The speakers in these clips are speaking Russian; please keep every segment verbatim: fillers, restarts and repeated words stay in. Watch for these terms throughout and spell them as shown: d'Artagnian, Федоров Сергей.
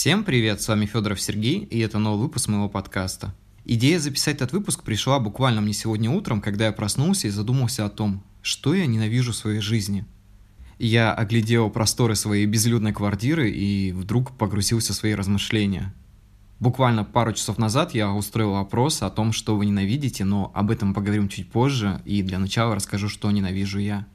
Всем привет, с вами Федоров Сергей, и это новый выпуск моего подкаста. Идея записать этот выпуск пришла буквально мне сегодня утром, когда я проснулся и задумался о том, что я ненавижу в своей жизни. Я оглядел просторы своей безлюдной квартиры и вдруг погрузился в свои размышления. Буквально пару часов назад я устроил опрос о том, что вы ненавидите, но об этом поговорим чуть позже, и для начала расскажу, что ненавижу я.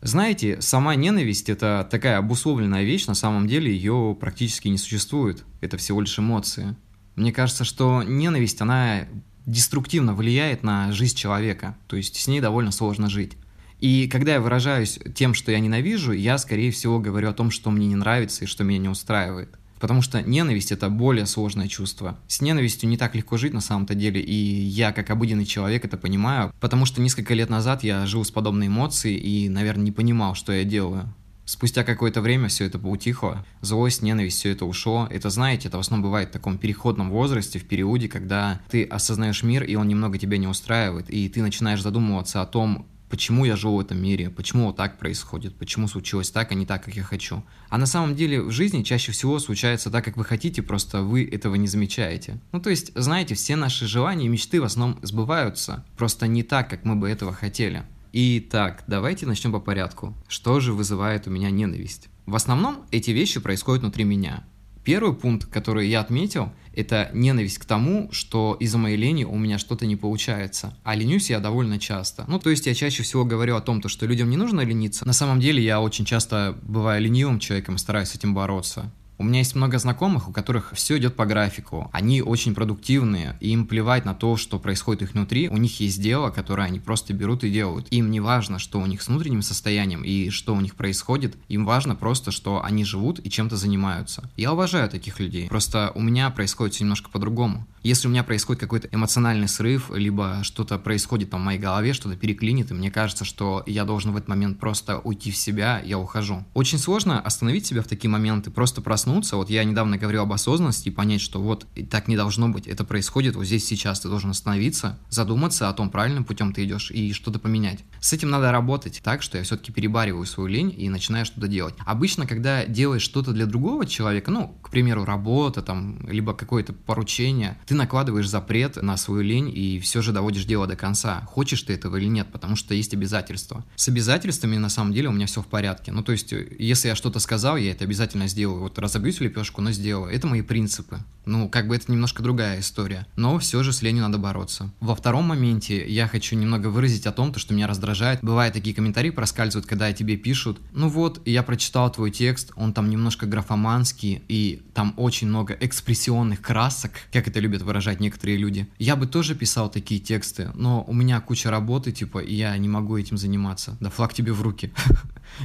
Знаете, сама ненависть – это такая обусловленная вещь, на самом деле ее практически не существует. Это всего лишь эмоции. Мне кажется, что ненависть, она деструктивно влияет на жизнь человека, то есть с ней довольно сложно жить. И когда я выражаюсь тем, что я ненавижу, я, скорее всего, говорю о том, что мне не нравится и что меня не устраивает. Потому что ненависть – это более сложное чувство. С ненавистью не так легко жить на самом-то деле, и я, как обыденный человек, это понимаю, потому что несколько лет назад я жил с подобной эмоцией и, наверное, не понимал, что я делаю. Спустя какое-то время все это поутихло, злость, ненависть, все это ушло. Это, знаете, это в основном бывает в таком переходном возрасте, в периоде, когда ты осознаешь мир, и он немного тебя не устраивает, и ты начинаешь задумываться о том, почему я живу в этом мире, почему вот так происходит, почему случилось так, а не так, как я хочу. А на самом деле в жизни чаще всего случается так, как вы хотите, просто вы этого не замечаете. Ну то есть, знаете, все наши желания и мечты в основном сбываются, просто не так, как мы бы этого хотели. Итак, давайте начнем по порядку. Что же вызывает у меня ненависть? В основном эти вещи происходят внутри меня. Первый пункт, который я отметил, это ненависть к тому, что из-за моей лени у меня что-то не получается. А ленюсь я довольно часто. Ну, то есть я чаще всего говорю о том, что людям не нужно лениться. На самом деле я очень часто бываю ленивым человеком и стараюсь с этим бороться. У меня есть много знакомых, у которых все идет по графику. Они очень продуктивные, и им плевать на то, что происходит их внутри. У них есть дело, которое они просто берут и делают. Им не важно, что у них с внутренним состоянием и что у них происходит. Им важно просто, что они живут и чем-то занимаются. Я уважаю таких людей. Просто у меня происходит все немножко по-другому. Если у меня происходит какой-то эмоциональный срыв, либо что-то происходит там в моей голове, что-то переклинит, и мне кажется, что я должен в этот момент просто уйти в себя, я ухожу. Очень сложно остановить себя в такие моменты, просто проснуться. Вот я недавно говорил об осознанности и понять, что вот так не должно быть, это происходит вот здесь сейчас, ты должен остановиться, задуматься о том, правильным путем ты идешь и что-то поменять. С этим надо работать так, что я все-таки перебариваю свою лень и начинаю что-то делать. Обычно, когда делаешь что-то для другого человека, ну, к примеру, работа там, либо какое-то поручение, ты накладываешь запрет на свою лень и все же доводишь дело до конца, хочешь ты этого или нет, потому что есть обязательства. С обязательствами на самом деле у меня все в порядке, ну, то есть, если я что-то сказал, я это обязательно сделаю, вот раз забьюсь в лепешку, но сделаю. Это мои принципы. Ну, как бы это немножко другая история. Но все же с ленью надо бороться. Во втором моменте я хочу немного выразить о том, что меня раздражает. Бывают такие комментарии проскальзывают, когда тебе пишут: ну вот, я прочитал твой текст, он там немножко графоманский, и там очень много экспрессионных красок, как это любят выражать некоторые люди. Я бы тоже писал такие тексты, но у меня куча работы, типа, и я не могу этим заниматься. Да флаг тебе в руки.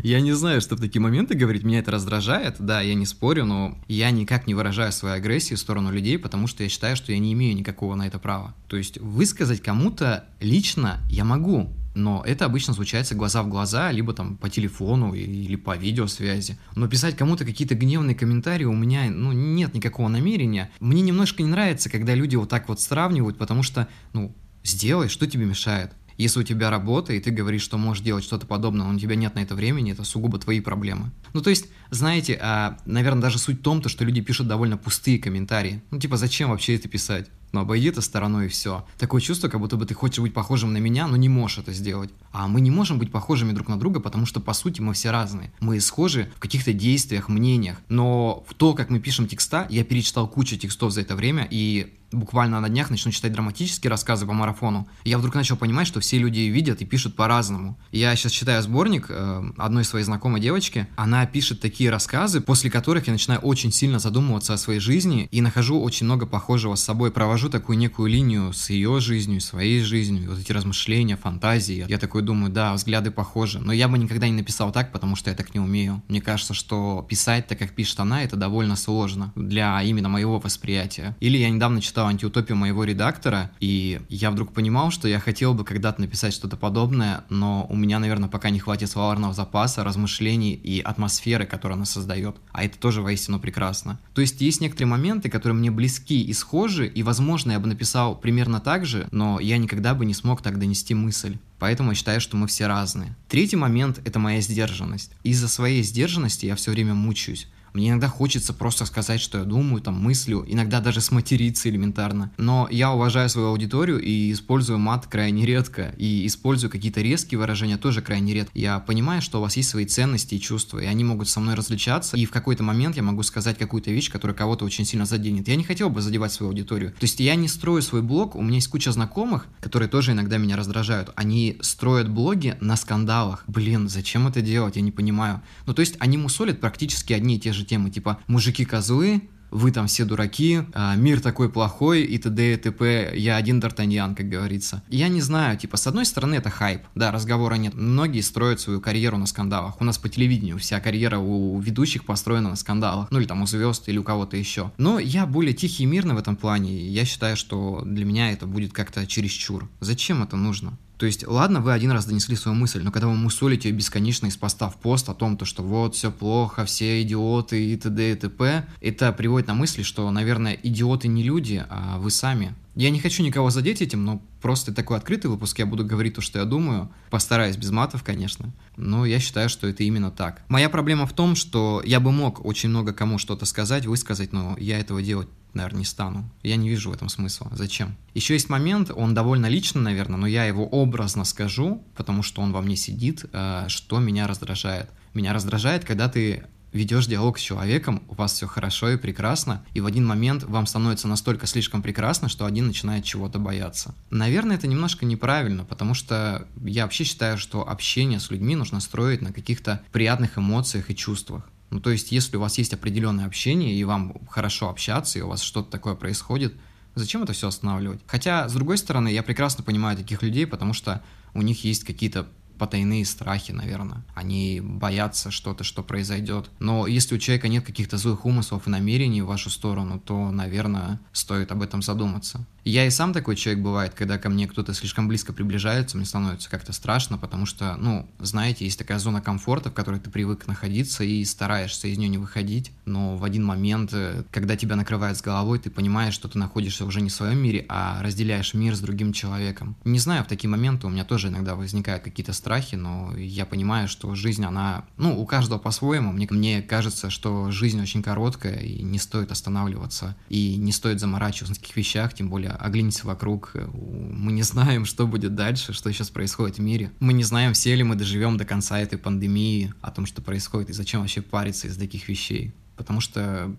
Я не знаю, что в такие моменты говорить, меня это раздражает, да, я не спорю, но я никак не выражаю своей агрессии в сторону людей, потому что я считаю, что я не имею никакого на это права. То есть высказать кому-то лично я могу, но это обычно случается глаза в глаза, либо там по телефону или по видеосвязи. Но писать кому-то какие-то гневные комментарии у меня, ну, нет никакого намерения. Мне немножко не нравится, когда люди вот так вот сравнивают, потому что, ну, сделай, что тебе мешает. Если у тебя работа, и ты говоришь, что можешь делать что-то подобное, но у тебя нет на это времени, это сугубо твои проблемы. Ну, то есть, знаете, а, наверное, даже суть в том, то, что люди пишут довольно пустые комментарии. Ну, типа, зачем вообще это писать? Ну, обойди это стороной и все. Такое чувство, как будто бы ты хочешь быть похожим на меня, но не можешь это сделать. А мы не можем быть похожими друг на друга, потому что, по сути, мы все разные. Мы схожи в каких-то действиях, мнениях. Но в то, как мы пишем текста, я перечитал кучу текстов за это время, и буквально на днях начну читать драматические рассказы по марафону. Я вдруг начал понимать, что все люди видят и пишут по-разному. Я сейчас читаю сборник э, одной своей знакомой девочки. Она пишет такие рассказы, после которых я начинаю очень сильно задумываться о своей жизни и нахожу очень много похожего с собой, провожу такую некую линию с ее жизнью, своей жизнью, вот эти размышления, фантазии. Я такой думаю, да, взгляды похожи, но я бы никогда не написал так, потому что я так не умею. Мне кажется, что писать так, как пишет она, это довольно сложно для именно моего восприятия. Или я недавно читал «Антиутопию» моего редактора, и я вдруг понимал, что я хотел бы когда-то написать что-то подобное, но у меня, наверное, пока не хватит словарного запаса, размышлений и атмосферы, которую она создает. А это тоже воистину прекрасно. То есть есть некоторые моменты, которые мне близки и схожи, и, возможно, Возможно, я бы написал примерно так же, но я никогда бы не смог так донести мысль. Поэтому я считаю, что мы все разные. Третий момент – это моя сдержанность. Из-за своей сдержанности я все время мучаюсь. Мне иногда хочется просто сказать, что я думаю, там, мыслю, иногда даже сматериться элементарно. Но я уважаю свою аудиторию и использую мат крайне редко. И использую какие-то резкие выражения тоже крайне редко. Я понимаю, что у вас есть свои ценности и чувства, и они могут со мной различаться. И в какой-то момент я могу сказать какую-то вещь, которая кого-то очень сильно заденет. Я не хотел бы задевать свою аудиторию. То есть я не строю свой блог, у меня есть куча знакомых, которые тоже иногда меня раздражают. Они строят блоги на скандалах. Блин, зачем это делать? Я не понимаю. Ну, то есть они мусолят практически одни и те же темы, типа «мужики-козлы», «вы там все дураки», «мир такой плохой» и т.д. и т.п. «Я один Д'Артаньян», как говорится. Я не знаю, типа, с одной стороны, это хайп, да, разговора нет. Многие строят свою карьеру на скандалах. У нас по телевидению вся карьера у ведущих построена на скандалах. Ну, или там у звезд, или у кого-то еще. Но я более тихий и мирный в этом плане. Я считаю, что для меня это будет как-то чересчур. Зачем это нужно? То есть, ладно, вы один раз донесли свою мысль, но когда вы мусолите ее бесконечно из поста в пост о том, то, что вот, все плохо, все идиоты и т.д. и т.п., это приводит на мысли, что, наверное, идиоты не люди, а вы сами. Я не хочу никого задеть этим, но просто такой открытый выпуск, я буду говорить то, что я думаю, постараюсь без матов, конечно, но я считаю, что это именно так. Моя проблема в том, что я бы мог очень много кому что-то сказать, высказать, но я этого делать, наверное, не стану. Я не вижу в этом смысла. Зачем? Еще есть момент, он довольно личный, наверное, но я его образно скажу, потому что он во мне сидит, что меня раздражает. Меня раздражает, когда ты ведешь диалог с человеком, у вас все хорошо и прекрасно, и в один момент вам становится настолько слишком прекрасно, что один начинает чего-то бояться. Наверное, это немножко неправильно, потому что я вообще считаю, что общение с людьми нужно строить на каких-то приятных эмоциях и чувствах. Ну, то есть, если у вас есть определенное общение, и вам хорошо общаться, и у вас что-то такое происходит, зачем это все останавливать? Хотя, с другой стороны, я прекрасно понимаю таких людей, потому что у них есть какие-то потайные страхи, наверное. Они боятся что-то, что произойдет. Но если у человека нет каких-то злых умыслов и намерений в вашу сторону, то, наверное, стоит об этом задуматься. Я и сам такой человек бывает, когда ко мне кто-то слишком близко приближается, мне становится как-то страшно, потому что, ну, знаете, есть такая зона комфорта, в которой ты привык находиться и стараешься из нее не выходить, но в один момент, когда тебя накрывает с головой, ты понимаешь, что ты находишься уже не в своем мире, а разделяешь мир с другим человеком. Не знаю, в такие моменты у меня тоже иногда возникают какие-то страхи, но я понимаю, что жизнь, она, ну, у каждого по-своему. Мне, мне кажется, что жизнь очень короткая, и не стоит останавливаться, и не стоит заморачиваться на таких вещах, тем более оглянитесь вокруг, мы не знаем, что будет дальше, что сейчас происходит в мире. Мы не знаем, все ли мы доживем до конца этой пандемии, о том, что происходит, и зачем вообще париться из таких вещей. Потому что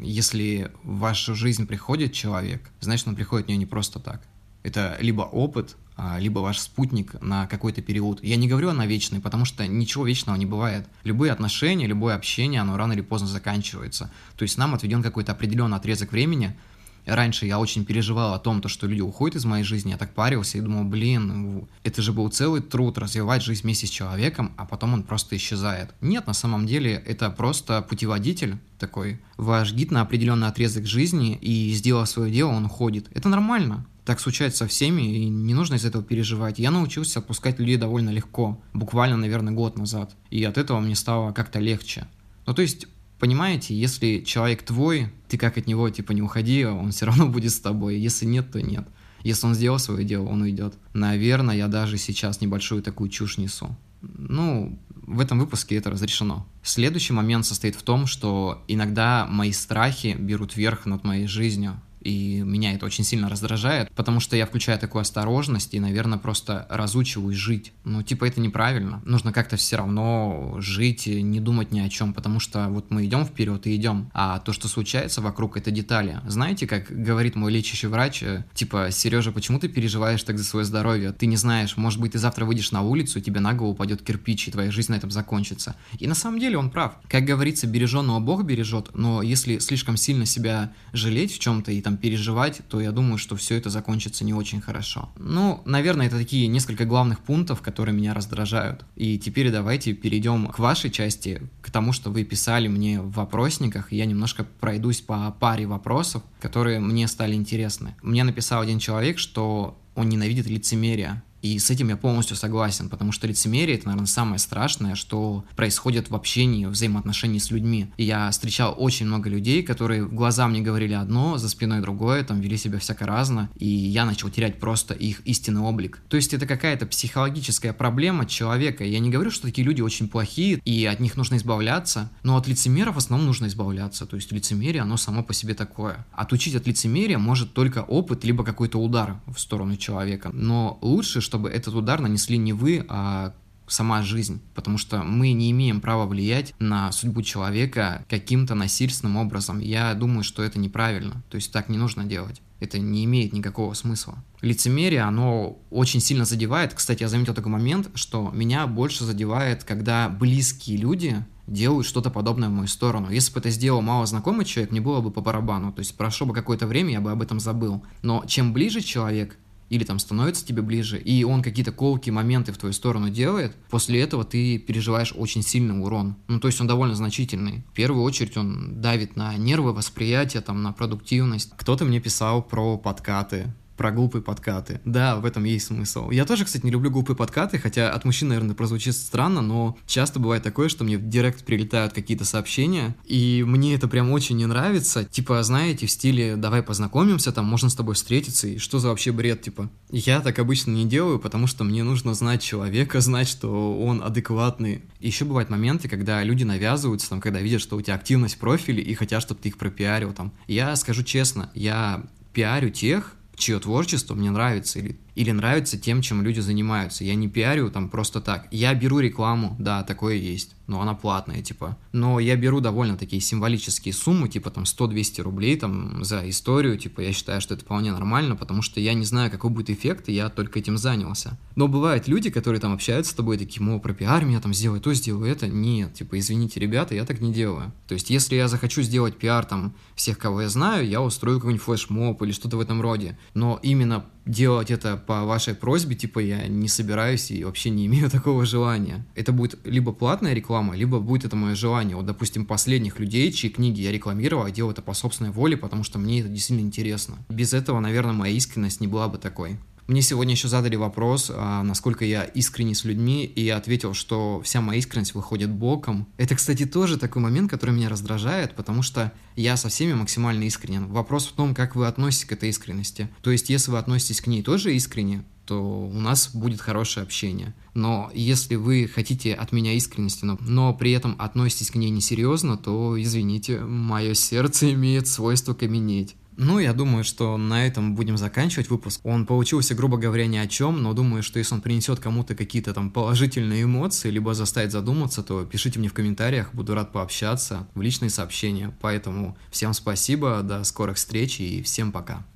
если в вашу жизнь приходит человек, значит, он приходит в нее не просто так. Это либо опыт, либо ваш спутник на какой-то период. Я не говорю о вечной, потому что ничего вечного не бывает. Любые отношения, любое общение, оно рано или поздно заканчивается. То есть нам отведен какой-то определенный отрезок времени. Раньше я очень переживал о том, что люди уходят из моей жизни, я так парился и думал, блин, это же был целый труд развивать жизнь вместе с человеком, а потом он просто исчезает. Нет, на самом деле это просто путеводитель такой, ваш гид на определенный отрезок жизни, и сделав свое дело, он уходит. Это нормально. Так случается со всеми, и не нужно из этого переживать. Я научился отпускать людей довольно легко, буквально, наверное, год назад, и от этого мне стало как-то легче. Ну, то есть... Понимаете, если человек твой, ты как от него, типа, не уходи, он все равно будет с тобой. Если нет, то нет. Если он сделал свое дело, он уйдет. Наверное, я даже сейчас небольшую такую чушь несу. Ну, в этом выпуске это разрешено. Следующий момент состоит в том, что иногда мои страхи берут верх над моей жизнью. И меня это очень сильно раздражает, потому что я включаю такую осторожность и, наверное, просто разучиваюсь жить. Ну, типа, это неправильно. Нужно как-то все равно жить и не думать ни о чем, потому что вот мы идем вперед и идем, а то, что случается вокруг, это детали. Знаете, как говорит мой лечащий врач, типа, Сережа, почему ты переживаешь так за свое здоровье? Ты не знаешь, может быть, ты завтра выйдешь на улицу, и тебе на голову упадет кирпич, и твоя жизнь на этом закончится. И на самом деле он прав. Как говорится, береженного Бог бережет, но если слишком сильно себя жалеть в чем-то и там переживать, то я думаю, что все это закончится не очень хорошо. Ну, наверное, это такие несколько главных пунктов, которые меня раздражают. И теперь давайте перейдем к вашей части, к тому, что вы писали мне в вопросниках, и я немножко пройдусь по паре вопросов, которые мне стали интересны. Мне написал один человек, что он ненавидит лицемерие. И с этим я полностью согласен, потому что лицемерие — это, наверное, самое страшное, что происходит в общении, в взаимоотношении с людьми. И я встречал очень много людей, которые в глаза мне говорили одно, за спиной другое, там вели себя всяко разно, и я начал терять просто их истинный облик. То есть это какая-то психологическая проблема человека. Я не говорю, что такие люди очень плохие, и от них нужно избавляться, но от лицемеров в основном нужно избавляться. То есть лицемерие, оно само по себе такое. Отучить от лицемерия может только опыт, либо какой-то удар в сторону человека. Но лучше, чтобы этот удар нанесли не вы, а сама жизнь, потому что мы не имеем права влиять на судьбу человека каким-то насильственным образом. Я думаю, что это неправильно, то есть так не нужно делать. Это не имеет никакого смысла. Лицемерие, оно очень сильно задевает. Кстати, я заметил такой момент, что меня больше задевает, когда близкие люди делают что-то подобное в мою сторону. Если бы это сделал малознакомый человек, мне было бы по барабану, то есть прошло бы какое-то время, я бы об этом забыл. Но чем ближе человек, или там становится тебе ближе, и он какие-то колкие моменты в твою сторону делает, после этого ты переживаешь очень сильный урон. Ну, то есть он довольно значительный. В первую очередь он давит на нервы, восприятие, там, на продуктивность. Кто-то мне писал про подкаты, про глупые подкаты. Да, в этом есть смысл. Я тоже, кстати, не люблю глупые подкаты, хотя от мужчин, наверное, прозвучит странно, но часто бывает такое, что мне в директ прилетают какие-то сообщения, и мне это прям очень не нравится. Типа, знаете, в стиле «давай познакомимся, там, можно с тобой встретиться», и что за вообще бред, типа. Я так обычно не делаю, потому что мне нужно знать человека, знать, что он адекватный. Еще бывают моменты, когда люди навязываются, там, когда видят, что у тебя активность в профиле, и хотят, чтобы ты их пропиарил, там. Я скажу честно, я пиарю тех, чье творчество мне нравится или, или нравится тем, чем люди занимаются. Я не пиарю там просто так. Я беру рекламу, да, такое есть, но она платная, типа. Но я беру довольно такие символические суммы, типа там сто-двести рублей там за историю, типа я считаю, что это вполне нормально, потому что я не знаю, какой будет эффект, и я только этим занялся. Но бывают люди, которые там общаются с тобой, такие, мол, пропиарь меня, там, сделай то, сделай это. Нет, типа, извините, ребята, я так не делаю. То есть, если я захочу сделать пиар там всех, кого я знаю, я устрою какой-нибудь флешмоб или что-то в этом роде. Но именно делать это по вашей просьбе, типа, я не собираюсь и вообще не имею такого желания. Это будет либо платная реклама, либо будет это мое желание. Вот, допустим, последних людей, чьи книги я рекламировал, я делал это по собственной воле, потому что мне это действительно интересно. Без этого, наверное, моя искренность не была бы такой. Мне сегодня еще задали вопрос, насколько я искренен с людьми, и я ответил, что вся моя искренность выходит боком. Это, кстати, тоже такой момент, который меня раздражает, потому что я со всеми максимально искренен. Вопрос в том, как вы относитесь к этой искренности. То есть, если вы относитесь к ней тоже искренне, то у нас будет хорошее общение. Но если вы хотите от меня искренности, но, но при этом относитесь к ней несерьезно, то, извините, мое сердце имеет свойство каменеть. Ну, я думаю, что на этом будем заканчивать выпуск. Он получился, грубо говоря, ни о чем, но думаю, что если он принесет кому-то какие-то там положительные эмоции, либо заставит задуматься, то пишите мне в комментариях, буду рад пообщаться в личные сообщения. Поэтому всем спасибо, до скорых встреч и всем пока.